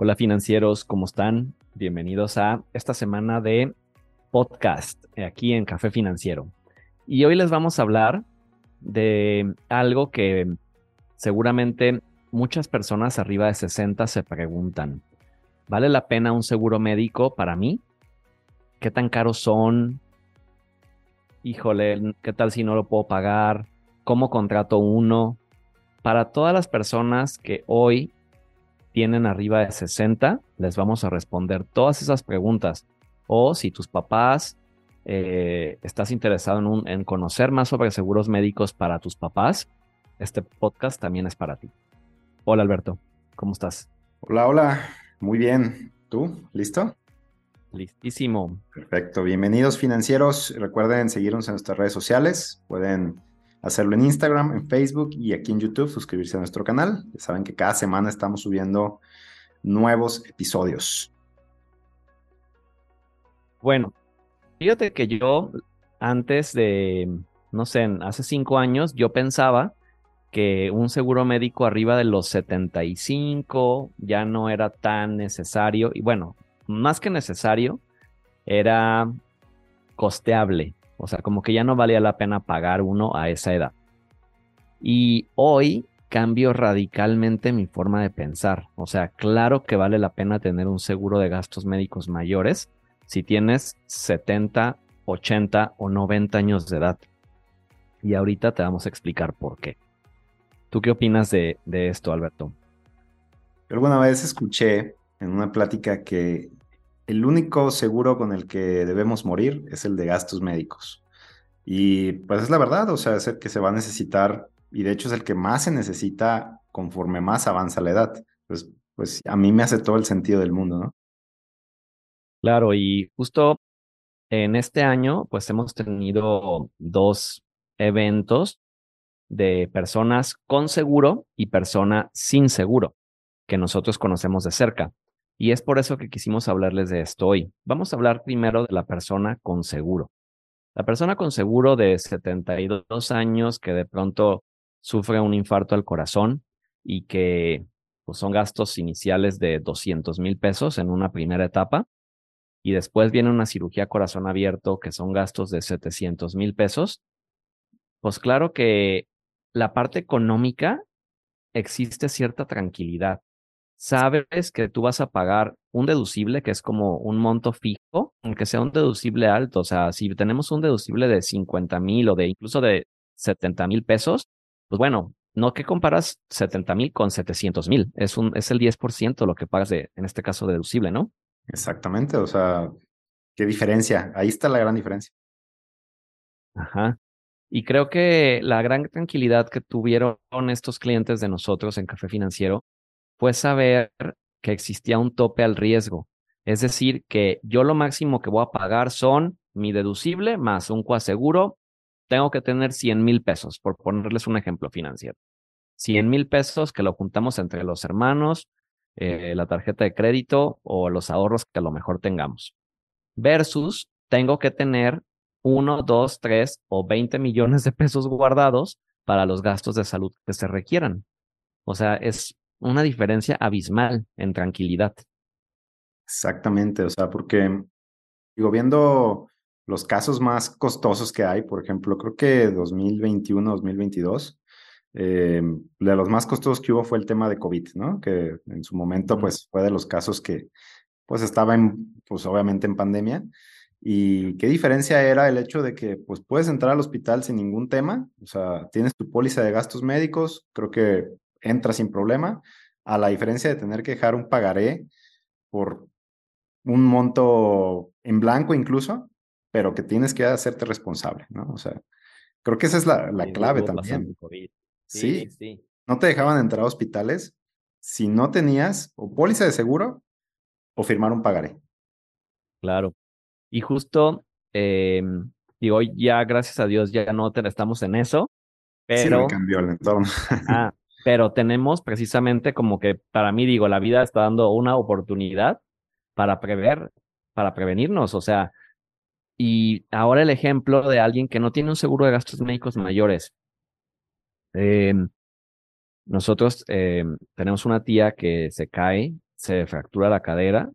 Hola financieros, ¿cómo están? Bienvenidos a esta semana de podcast aquí en Café Financiero. Y hoy les vamos a hablar de algo que seguramente muchas personas arriba de 60 se preguntan. ¿Vale la pena un seguro médico para mí? ¿Qué tan caros son? Híjole, ¿qué tal si no lo puedo pagar? ¿Cómo contrato uno? Para todas las personas que hoy tienen arriba de 60, les vamos a responder todas esas preguntas. O si tus papás, estás interesado en conocer más sobre seguros médicos para tus papás, este podcast también es para ti. Hola Alberto, ¿cómo estás? Hola, muy bien. ¿Tú? ¿Listo? Listísimo. Perfecto, bienvenidos financieros. Recuerden seguirnos en nuestras redes sociales. Pueden hacerlo en Instagram, en Facebook y aquí en YouTube, suscribirse a nuestro canal. Ya saben que cada semana estamos subiendo nuevos episodios. Bueno, fíjate que yo antes de, no sé, hace 5 años, yo pensaba que un seguro médico arriba de los 75 ya no era tan necesario. Y bueno, más que necesario, era costeable. O sea, como que ya no valía la pena pagar uno a esa edad. Y hoy cambio radicalmente mi forma de pensar. O sea, claro que vale la pena tener un seguro de gastos médicos mayores si tienes 70, 80 o 90 años de edad. Y ahorita te vamos a explicar por qué. ¿Tú qué opinas de esto, Alberto? Yo alguna vez escuché en una plática que el único seguro con el que debemos morir es el de gastos médicos. Y pues es la verdad, o sea, es el que se va a necesitar y de hecho es el que más se necesita conforme más avanza la edad. Pues a mí me hace todo el sentido del mundo, ¿no? Claro, y justo en este año pues hemos tenido 2 eventos de personas con seguro y persona sin seguro que nosotros conocemos de cerca. Y es por eso que quisimos hablarles de esto hoy. Vamos a hablar primero de la persona con seguro. La persona con seguro de 72 años que de pronto sufre un infarto al corazón y que pues, son gastos iniciales de $200,000 en una primera etapa. Y después viene una cirugía corazón abierto que son gastos de $700,000. Pues claro que la parte económica existe cierta tranquilidad. Sabes que tú vas a pagar un deducible que es como un monto fijo, aunque sea un deducible alto. O sea, si tenemos un deducible de $50,000 o de incluso de $70,000, pues bueno, no que comparas $70,000 con $700,000. Es el 10% lo que pagas en este caso deducible, ¿no? Exactamente. O sea, qué diferencia. Ahí está la gran diferencia. Ajá. Y creo que la gran tranquilidad que tuvieron estos clientes de nosotros en Café Financiero fue saber que existía un tope al riesgo. Es decir, que yo lo máximo que voy a pagar son mi deducible más un coaseguro. Tengo que tener $100,000, por ponerles un ejemplo financiero. $100,000 que lo juntamos entre los hermanos, la tarjeta de crédito o los ahorros que a lo mejor tengamos. Versus, tengo que tener 1, 2, 3 o 20 millones de pesos guardados para los gastos de salud que se requieran. O sea, es una diferencia abismal en tranquilidad. Exactamente, o sea, porque digo, viendo los casos más costosos que hay, por ejemplo, creo que 2021, 2022, de los más costosos que hubo fue el tema de COVID, ¿no? Que en su momento, pues, fue de los casos que, pues, estaba pues, obviamente en pandemia. Y qué diferencia era el hecho de que, pues, puedes entrar al hospital sin ningún tema, o sea, tienes tu póliza de gastos médicos, creo que entra sin problema, a la diferencia de tener que dejar un pagaré por un monto en blanco incluso, pero que tienes que hacerte responsable, ¿no? O sea, creo que esa es la clave también. Sí, no te dejaban entrar a hospitales si no tenías o póliza de seguro o firmar un pagaré. Claro. Y justo, digo, ya gracias a Dios ya no estamos en eso, pero sí, me cambió el entorno. pero tenemos precisamente como que, para mí, digo, la vida está dando una oportunidad para prever, para prevenirnos, o sea, y ahora el ejemplo de alguien que no tiene un seguro de gastos médicos mayores. Nosotros tenemos una tía que se cae, se fractura la cadera,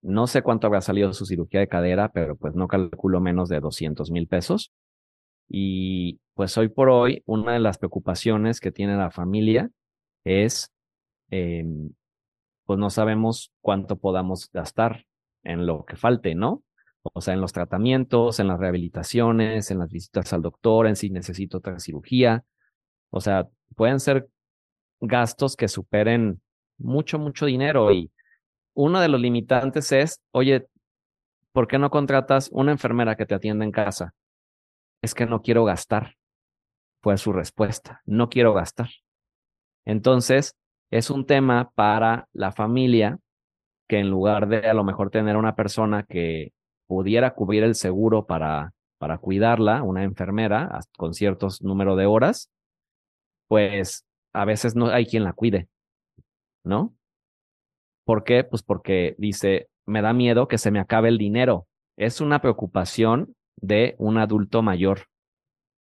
no sé cuánto habrá salido su cirugía de cadera, pero pues no calculo menos de $200,000. Y pues hoy por hoy, una de las preocupaciones que tiene la familia es, pues no sabemos cuánto podamos gastar en lo que falte, ¿no? O sea, en los tratamientos, en las rehabilitaciones, en las visitas al doctor, en si necesito otra cirugía. O sea, pueden ser gastos que superen mucho, mucho dinero. Y uno de los limitantes es, oye, ¿por qué no contratas una enfermera que te atienda en casa? Es que no quiero gastar, fue su respuesta, no quiero gastar. Entonces, es un tema para la familia que en lugar de a lo mejor tener una persona que pudiera cubrir el seguro para cuidarla, una enfermera con ciertos número de horas, pues a veces no hay quien la cuide, ¿no? ¿Por qué? Pues porque dice, me da miedo que se me acabe el dinero. Es una preocupación de un adulto mayor.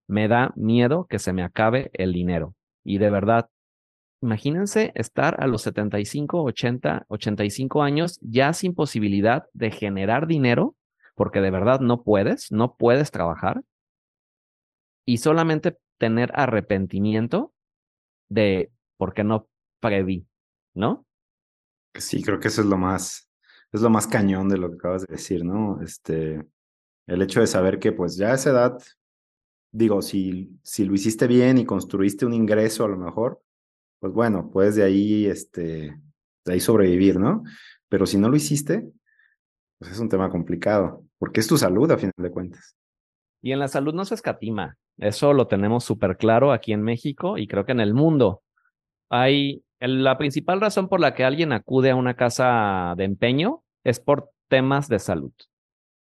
Me da miedo que se me acabe el dinero. Y de verdad, imagínense estar a los 75, 80, 85 años ya sin posibilidad de generar dinero, porque de verdad no puedes trabajar, y solamente tener arrepentimiento de porque no preví, ¿no? Sí, creo que eso es lo más cañón de lo que acabas de decir, ¿no? El hecho de saber que pues ya a esa edad, digo, si lo hiciste bien y construiste un ingreso a lo mejor, pues bueno, puedes de ahí sobrevivir, ¿no? Pero si no lo hiciste, pues es un tema complicado, porque es tu salud a final de cuentas. Y en la salud no se escatima, eso lo tenemos súper claro aquí en México y creo que en el mundo. La principal razón por la que alguien acude a una casa de empeño es por temas de salud.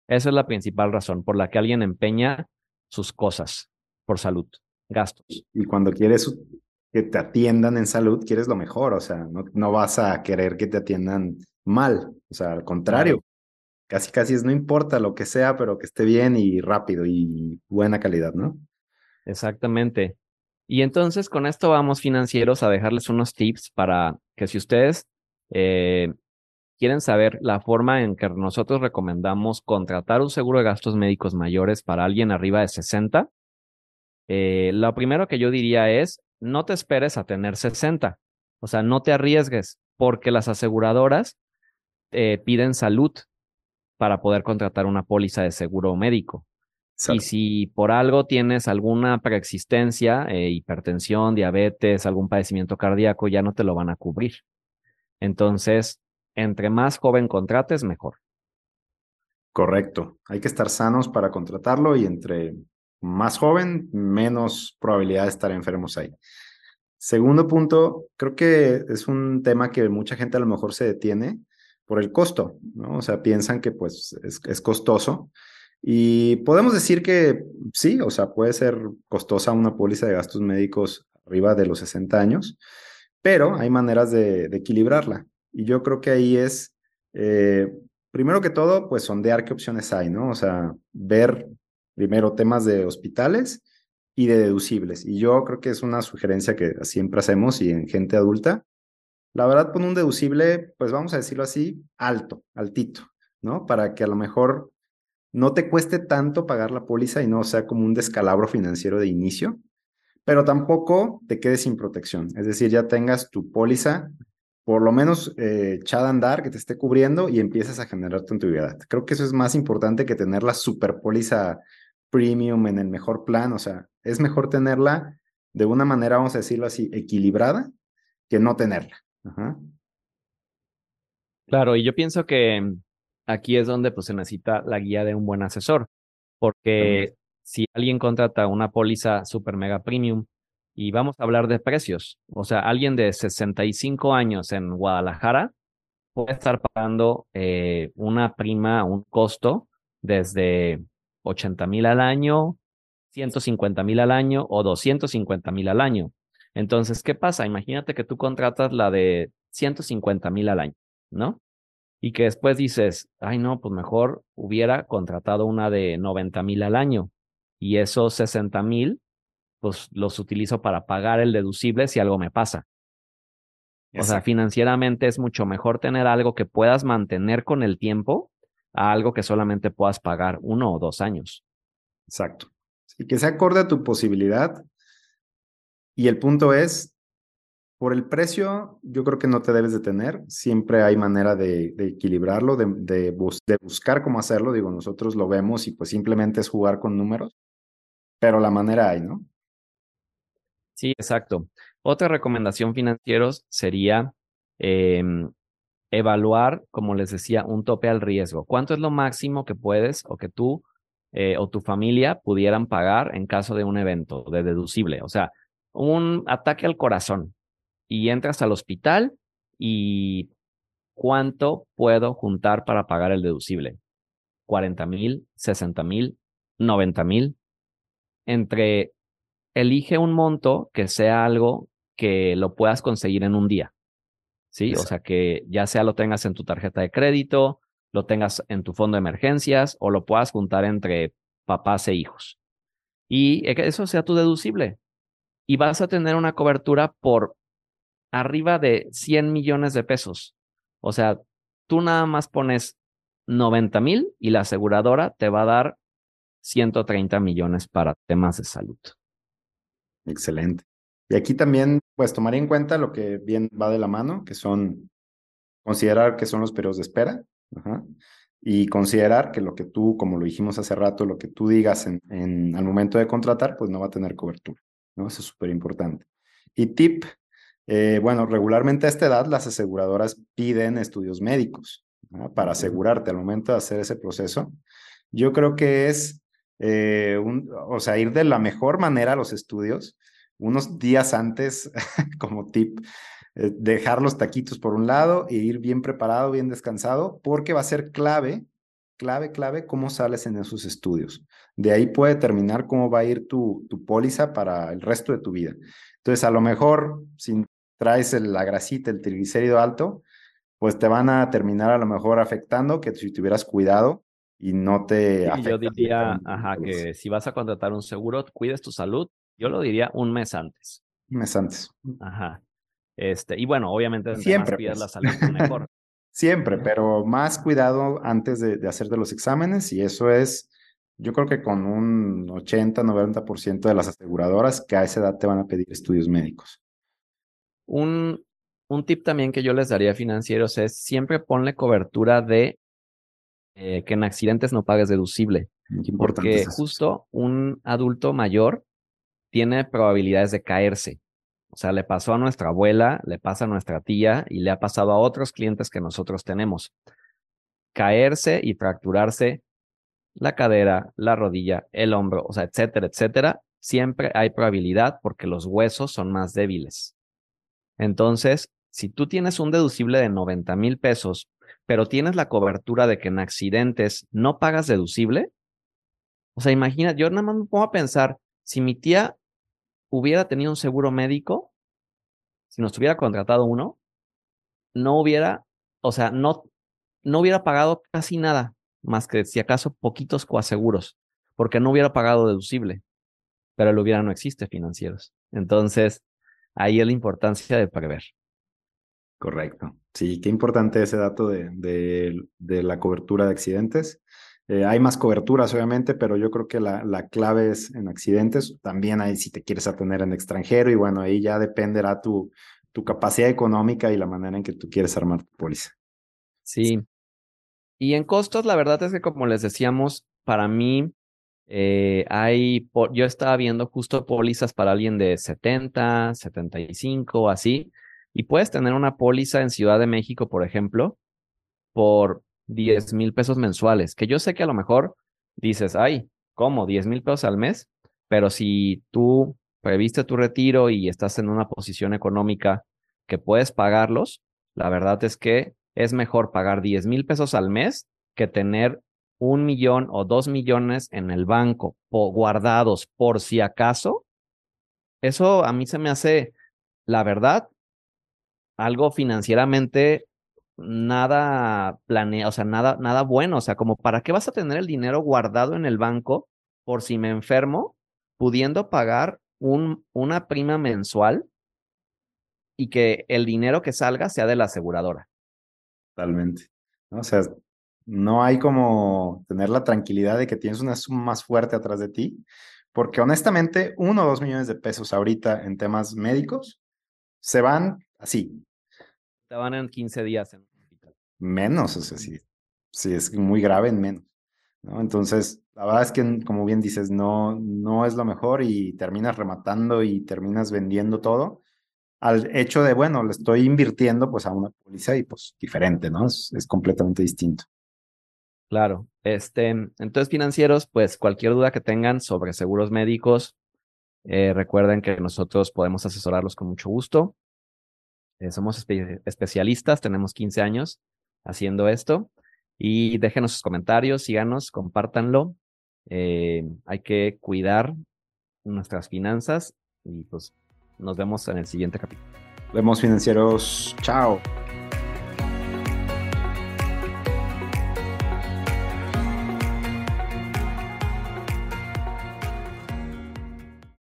Esa es la principal razón por la que alguien empeña sus cosas, por salud, gastos. Y cuando quieres que te atiendan en salud, quieres lo mejor, o sea, no vas a querer que te atiendan mal, o sea, al contrario, casi casi es no importa lo que sea, pero que esté bien y rápido y buena calidad, ¿no? Exactamente. Y entonces con esto vamos, financieros, a dejarles unos tips para que si ustedes quieren saber la forma en que nosotros recomendamos contratar un seguro de gastos médicos mayores para alguien arriba de 60, lo primero que yo diría es, no te esperes a tener 60. O sea, no te arriesgues, porque las aseguradoras piden salud para poder contratar una póliza de seguro médico. Salud. Y si por algo tienes alguna preexistencia, hipertensión, diabetes, algún padecimiento cardíaco, ya no te lo van a cubrir. Entonces, entre más joven contrates, mejor. Correcto. Hay que estar sanos para contratarlo y entre más joven, menos probabilidad de estar enfermos ahí. Segundo punto, creo que es un tema que mucha gente a lo mejor se detiene por el costo, ¿no? O sea, piensan que pues es costoso y podemos decir que sí, o sea, puede ser costosa una póliza de gastos médicos arriba de los 60 años, pero hay maneras de equilibrarla. Y yo creo que ahí es, primero que todo, pues sondear qué opciones hay, ¿no? O sea, ver primero temas de hospitales y de deducibles. Y yo creo que es una sugerencia que siempre hacemos y en gente adulta. La verdad, pon un deducible, pues vamos a decirlo así, altito, ¿no? Para que a lo mejor no te cueste tanto pagar la póliza y no sea como un descalabro financiero de inicio, pero tampoco te quedes sin protección. Es decir, ya tengas tu póliza por lo menos echada a andar, que te esté cubriendo y empiezas a generar tu antigüedad. Creo que eso es más importante que tener la super póliza premium en el mejor plan. O sea, es mejor tenerla de una manera, vamos a decirlo así, equilibrada, que no tenerla. Ajá. Claro, y yo pienso que aquí es donde pues, se necesita la guía de un buen asesor, porque si alguien contrata una póliza super mega premium, y vamos a hablar de precios. O sea, alguien de 65 años en Guadalajara puede estar pagando una prima, un costo desde $80,000 al año, $150,000 al año o $250,000 al año. Entonces, ¿qué pasa? Imagínate que tú contratas la de 150 mil al año, ¿no? Y que después dices, ay no, pues mejor hubiera contratado una de 90 mil al año y esos 60 mil, pues los utilizo para pagar el deducible si algo me pasa. Exacto. O sea, financieramente es mucho mejor tener algo que puedas mantener con el tiempo a algo que solamente puedas pagar 1 o 2 años. Exacto. Y que se acorde a tu posibilidad. Y el punto es, por el precio, yo creo que no te debes detener. Siempre hay manera de equilibrarlo, de buscar cómo hacerlo. Digo, nosotros lo vemos y pues simplemente es jugar con números. Pero la manera hay, ¿no? Sí, exacto. Otra recomendación financieros sería evaluar, como les decía, un tope al riesgo. ¿Cuánto es lo máximo que puedes o que tú o tu familia pudieran pagar en caso de un evento de deducible? O sea, un ataque al corazón y entras al hospital y ¿cuánto puedo juntar para pagar el deducible? 40 mil, 60 mil, 90 mil. Elige un monto que sea algo que lo puedas conseguir en un día, ¿sí? Exacto. O sea, que ya sea lo tengas en tu tarjeta de crédito, lo tengas en tu fondo de emergencias o lo puedas juntar entre papás e hijos. Y que eso sea tu deducible. Y vas a tener una cobertura por arriba de 100 millones de pesos. O sea, tú nada más pones 90 mil y la aseguradora te va a dar 130 millones para temas de salud. Excelente. Y aquí también, pues, tomaría en cuenta lo que bien va de la mano, que son considerar que son los periodos de espera. Ajá. Y considerar que lo que tú, como lo dijimos hace rato, lo que tú digas al momento de contratar, pues no va a tener cobertura, ¿no? Eso es súper importante. Y tip, bueno, regularmente a esta edad las aseguradoras piden estudios médicos, ¿no? Para asegurarte al momento de hacer ese proceso. Yo creo que es ir de la mejor manera a los estudios, unos días antes, como tip, dejar los taquitos por un lado e ir bien preparado, bien descansado, porque va a ser clave cómo sales en esos estudios. De ahí puede determinar cómo va a ir tu póliza para el resto de tu vida. Entonces, a lo mejor, si traes la grasita, el triglicérido alto, pues te van a terminar a lo mejor afectando que si te hubieras cuidado y no te afecta. Yo diría, que si vas a contratar un seguro, cuides tu salud. Yo lo diría un mes antes. Un mes antes. Ajá. Y bueno, obviamente siempre cuidas la salud mejor. Siempre, pero más cuidado antes de hacer de los exámenes, y eso es, yo creo que con un 80-90% de las aseguradoras que a esa edad te van a pedir estudios médicos. Un tip también que yo les daría a financieros es siempre ponle cobertura de que en accidentes no pagues deducible. Qué importante porque es eso. Justo un adulto mayor tiene probabilidades de caerse. O sea, le pasó a nuestra abuela, le pasa a nuestra tía y le ha pasado a otros clientes que nosotros tenemos. Caerse y fracturarse la cadera, la rodilla, el hombro, o sea, etcétera, etcétera. Siempre hay probabilidad porque los huesos son más débiles. Entonces, si tú tienes un deducible de 90 mil pesos, pero tienes la cobertura de que en accidentes no pagas deducible, o sea, imagina, yo nada más me pongo a pensar, si mi tía hubiera tenido un seguro médico, si nos hubiera contratado uno, no hubiera pagado casi nada, más que si acaso poquitos coaseguros, porque no hubiera pagado deducible, pero el hubiera no existe, financieros. Entonces, ahí es la importancia de prever. Correcto. Sí, qué importante ese dato de la cobertura de accidentes. Hay más coberturas, obviamente, pero yo creo que la clave es en accidentes. También hay si te quieres atener en extranjero y bueno, ahí ya dependerá tu capacidad económica y la manera en que tú quieres armar tu póliza. Sí. Y en costos, la verdad es que como les decíamos, para mí yo estaba viendo justo pólizas para alguien de 70, 75, así. Y puedes tener una póliza en Ciudad de México, por ejemplo, por 10 mil pesos mensuales, que yo sé que a lo mejor dices, ay, ¿cómo? 10 mil pesos al mes, pero si tú previste tu retiro y estás en una posición económica que puedes pagarlos, la verdad es que es mejor pagar 10 mil pesos al mes que tener 1 millón o 2 millones en el banco guardados por si acaso. Eso a mí se me hace la verdad, algo financieramente nada planeado, o sea, nada bueno. O sea, como ¿para qué vas a tener el dinero guardado en el banco por si me enfermo, pudiendo pagar una prima mensual y que el dinero que salga sea de la aseguradora? Totalmente. O sea, no hay como tener la tranquilidad de que tienes una suma más fuerte atrás de ti, porque honestamente 1 o 2 millones de pesos ahorita en temas médicos se van así. Te van en 15 días. Menos, o sea, sí es muy grave, en menos, ¿no? Entonces, la verdad es que, como bien dices, no es lo mejor y terminas rematando y terminas vendiendo todo al hecho de, bueno, le estoy invirtiendo pues a una póliza y pues diferente, ¿no? Es completamente distinto. Claro. Entonces, financieros, pues cualquier duda que tengan sobre seguros médicos, recuerden que nosotros podemos asesorarlos con mucho gusto. Somos especialistas, tenemos 15 años haciendo esto. Y déjenos sus comentarios, síganos, compártanlo. Hay que cuidar nuestras finanzas y pues nos vemos en el siguiente capítulo. Nos vemos, financieros. Chao.